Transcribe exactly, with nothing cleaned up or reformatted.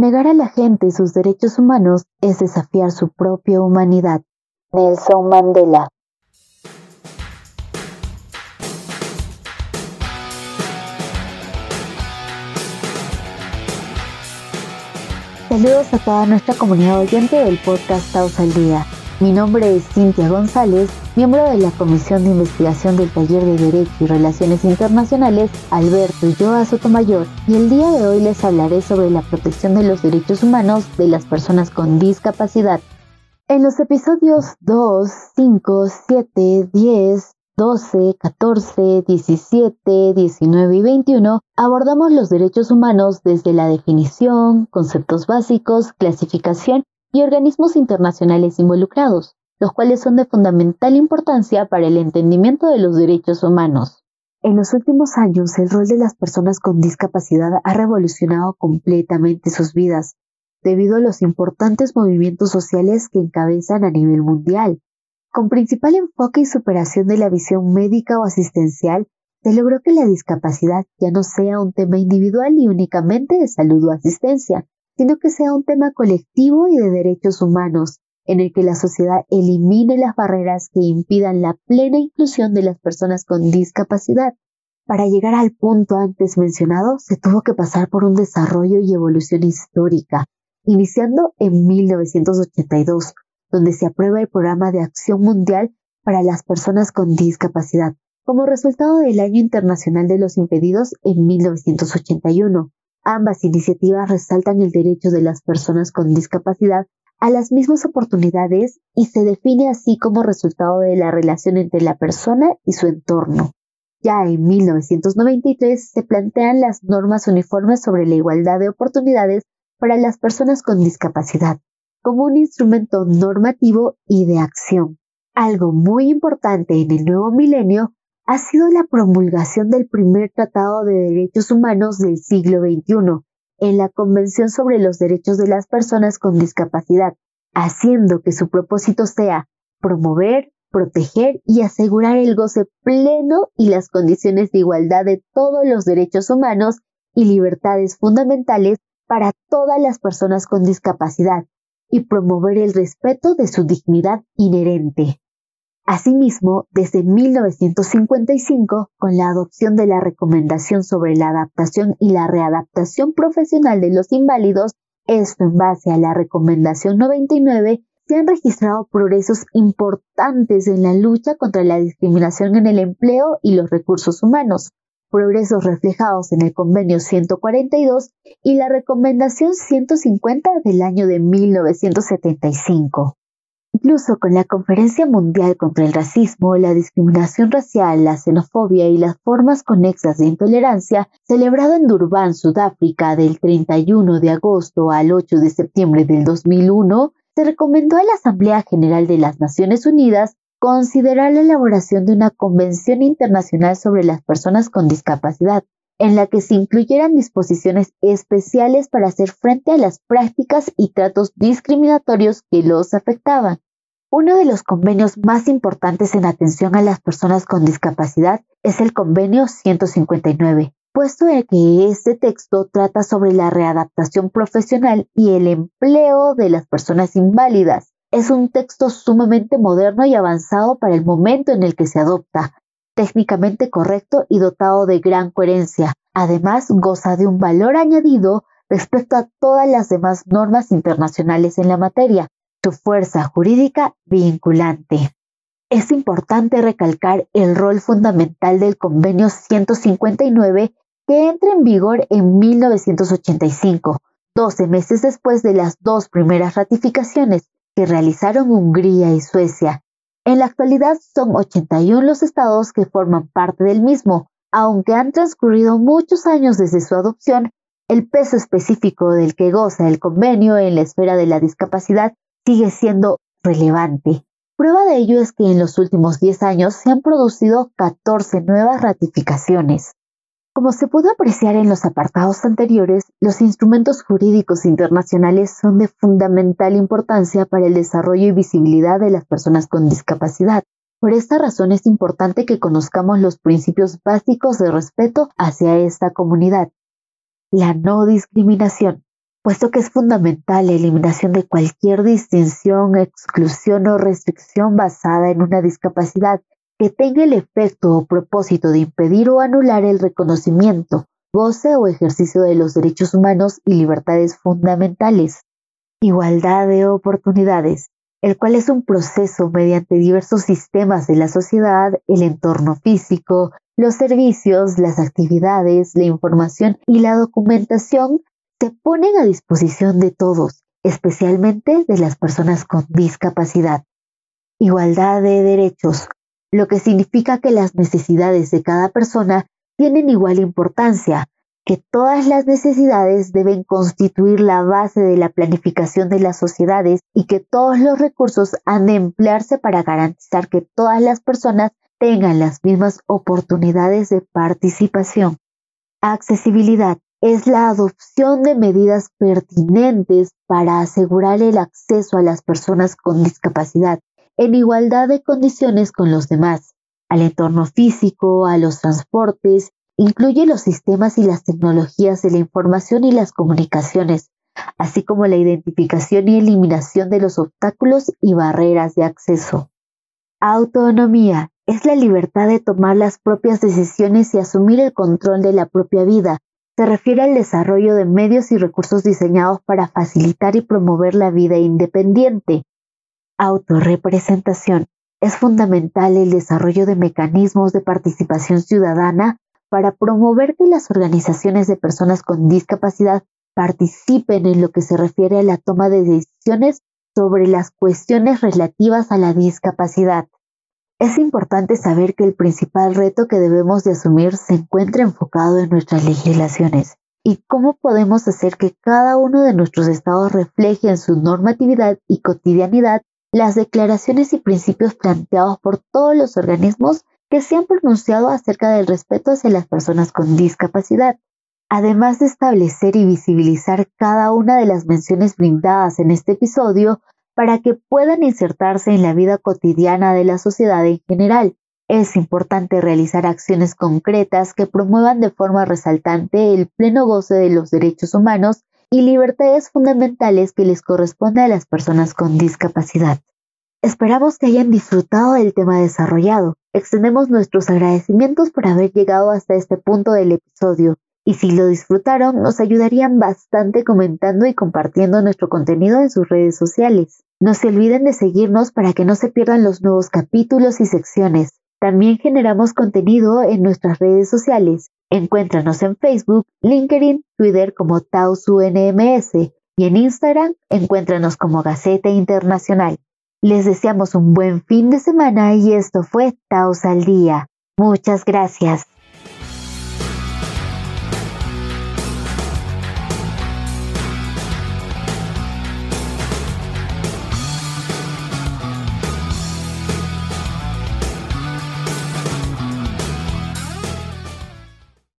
Negar a la gente sus derechos humanos es desafiar su propia humanidad. Nelson Mandela. Saludos a toda nuestra comunidad oyente del podcast Taos al Día. Mi nombre es Cintia González, miembro de la Comisión de Investigación del Taller de Derecho y Relaciones Internacionales Alberto Yoza Sotomayor, y el día de hoy les hablaré sobre la protección de los derechos humanos de las personas con discapacidad. En los episodios dos, cinco, siete, diez, doce, catorce, diecisiete, diecinueve y veintiuno abordamos los derechos humanos desde la definición, conceptos básicos, clasificación y organismos internacionales involucrados, los cuales son de fundamental importancia para el entendimiento de los derechos humanos. En los últimos años, el rol de las personas con discapacidad ha revolucionado completamente sus vidas, debido a los importantes movimientos sociales que encabezan a nivel mundial. Con principal enfoque y superación de la visión médica o asistencial, se logró que la discapacidad ya no sea un tema individual y únicamente de salud o asistencia, sino que sea un tema colectivo y de derechos humanos, en el que la sociedad elimine las barreras que impidan la plena inclusión de las personas con discapacidad. Para llegar al punto antes mencionado, se tuvo que pasar por un desarrollo y evolución histórica, iniciando en mil novecientos ochenta y dos, donde se aprueba el Programa de Acción Mundial para las Personas con Discapacidad, como resultado del Año Internacional de los Impedidos en mil novecientos ochenta y uno. Ambas iniciativas resaltan el derecho de las personas con discapacidad a las mismas oportunidades y se define así como resultado de la relación entre la persona y su entorno. Ya en mil novecientos noventa y tres se plantean las normas uniformes sobre la igualdad de oportunidades para las personas con discapacidad, como un instrumento normativo y de acción. Algo muy importante en el nuevo milenio ha sido la promulgación del primer Tratado de Derechos Humanos del siglo veintiuno, en la Convención sobre los Derechos de las Personas con Discapacidad, haciendo que su propósito sea promover, proteger y asegurar el goce pleno y las condiciones de igualdad de todos los derechos humanos y libertades fundamentales para todas las personas con discapacidad, y promover el respeto de su dignidad inherente. Asimismo, desde mil novecientos cincuenta y cinco, con la adopción de la Recomendación sobre la adaptación y la readaptación profesional de los inválidos, esto en base a la Recomendación noventa y nueve, se han registrado progresos importantes en la lucha contra la discriminación en el empleo y los recursos humanos, progresos reflejados en el Convenio ciento cuarenta y dos y la Recomendación ciento cincuenta del año de mil novecientos setenta y cinco. Incluso con la Conferencia Mundial contra el Racismo, la Discriminación Racial, la Xenofobia y las Formas Conexas de Intolerancia, celebrada en Durban, Sudáfrica, del treinta y uno de agosto al ocho de septiembre del dos mil uno, se recomendó a la Asamblea General de las Naciones Unidas considerar la elaboración de una Convención Internacional sobre las Personas con Discapacidad, en la que se incluyeran disposiciones especiales para hacer frente a las prácticas y tratos discriminatorios que los afectaban. Uno de los convenios más importantes en atención a las personas con discapacidad es el Convenio ciento cincuenta y nueve, puesto que este texto trata sobre la readaptación profesional y el empleo de las personas inválidas. Es un texto sumamente moderno y avanzado para el momento en el que se adopta, técnicamente correcto y dotado de gran coherencia. Además, goza de un valor añadido respecto a todas las demás normas internacionales en la materia, su fuerza jurídica vinculante. Es importante recalcar el rol fundamental del Convenio ciento cincuenta y nueve, que entra en vigor en mil novecientos ochenta y cinco, doce meses después de las dos primeras ratificaciones, que realizaron Hungría y Suecia. En la actualidad son ochenta y uno los estados que forman parte del mismo. Aunque han transcurrido muchos años desde su adopción, el peso específico del que goza el convenio en la esfera de la discapacidad sigue siendo relevante. Prueba de ello es que en los últimos diez años se han producido catorce nuevas ratificaciones. Como se pudo apreciar en los apartados anteriores, los instrumentos jurídicos internacionales son de fundamental importancia para el desarrollo y visibilidad de las personas con discapacidad. Por esta razón es importante que conozcamos los principios básicos de respeto hacia esta comunidad. La no discriminación. puesto que es fundamental la eliminación de cualquier distinción, exclusión o restricción basada en una discapacidad que tenga el efecto o propósito de impedir o anular el reconocimiento, goce o ejercicio de los derechos humanos y libertades fundamentales. Igualdad de oportunidades, el cual es un proceso mediante diversos sistemas de la sociedad, el entorno físico, los servicios, las actividades, la información y la documentación se ponen a disposición de todos, especialmente de las personas con discapacidad. Igualdad de derechos, lo que significa que las necesidades de cada persona tienen igual importancia, que todas las necesidades deben constituir la base de la planificación de las sociedades y que todos los recursos han de emplearse para garantizar que todas las personas tengan las mismas oportunidades de participación. Accesibilidad es la adopción de medidas pertinentes para asegurar el acceso a las personas con discapacidad en igualdad de condiciones con los demás, al entorno físico, a los transportes, incluye los sistemas y las tecnologías de la información y las comunicaciones, así como la identificación y eliminación de los obstáculos y barreras de acceso. Autonomía es la libertad de tomar las propias decisiones y asumir el control de la propia vida. Se refiere al desarrollo de medios y recursos diseñados para facilitar y promover la vida independiente. Autorrepresentación. Es fundamental el desarrollo de mecanismos de participación ciudadana para promover que las organizaciones de personas con discapacidad participen en lo que se refiere a la toma de decisiones sobre las cuestiones relativas a la discapacidad. Es importante saber que el principal reto que debemos de asumir se encuentra enfocado en nuestras legislaciones y cómo podemos hacer que cada uno de nuestros estados refleje en su normatividad y cotidianidad las declaraciones y principios planteados por todos los organismos que se han pronunciado acerca del respeto hacia las personas con discapacidad, además de establecer y visibilizar cada una de las menciones brindadas en este episodio para que puedan insertarse en la vida cotidiana de la sociedad en general. Es importante realizar acciones concretas que promuevan de forma resaltante el pleno goce de los derechos humanos y libertades fundamentales que les corresponde a las personas con discapacidad. Esperamos que hayan disfrutado del tema desarrollado. Extendemos nuestros agradecimientos por haber llegado hasta este punto del episodio y si lo disfrutaron nos ayudarían bastante comentando y compartiendo nuestro contenido en sus redes sociales. No se olviden de seguirnos para que no se pierdan los nuevos capítulos y secciones. También generamos contenido en nuestras redes sociales. Encuéntranos en Facebook, LinkedIn, Twitter como T A U S U N M S y en Instagram encuéntranos como Gaceta Internacional. Les deseamos un buen fin de semana y esto fue Taos al Día. Muchas gracias.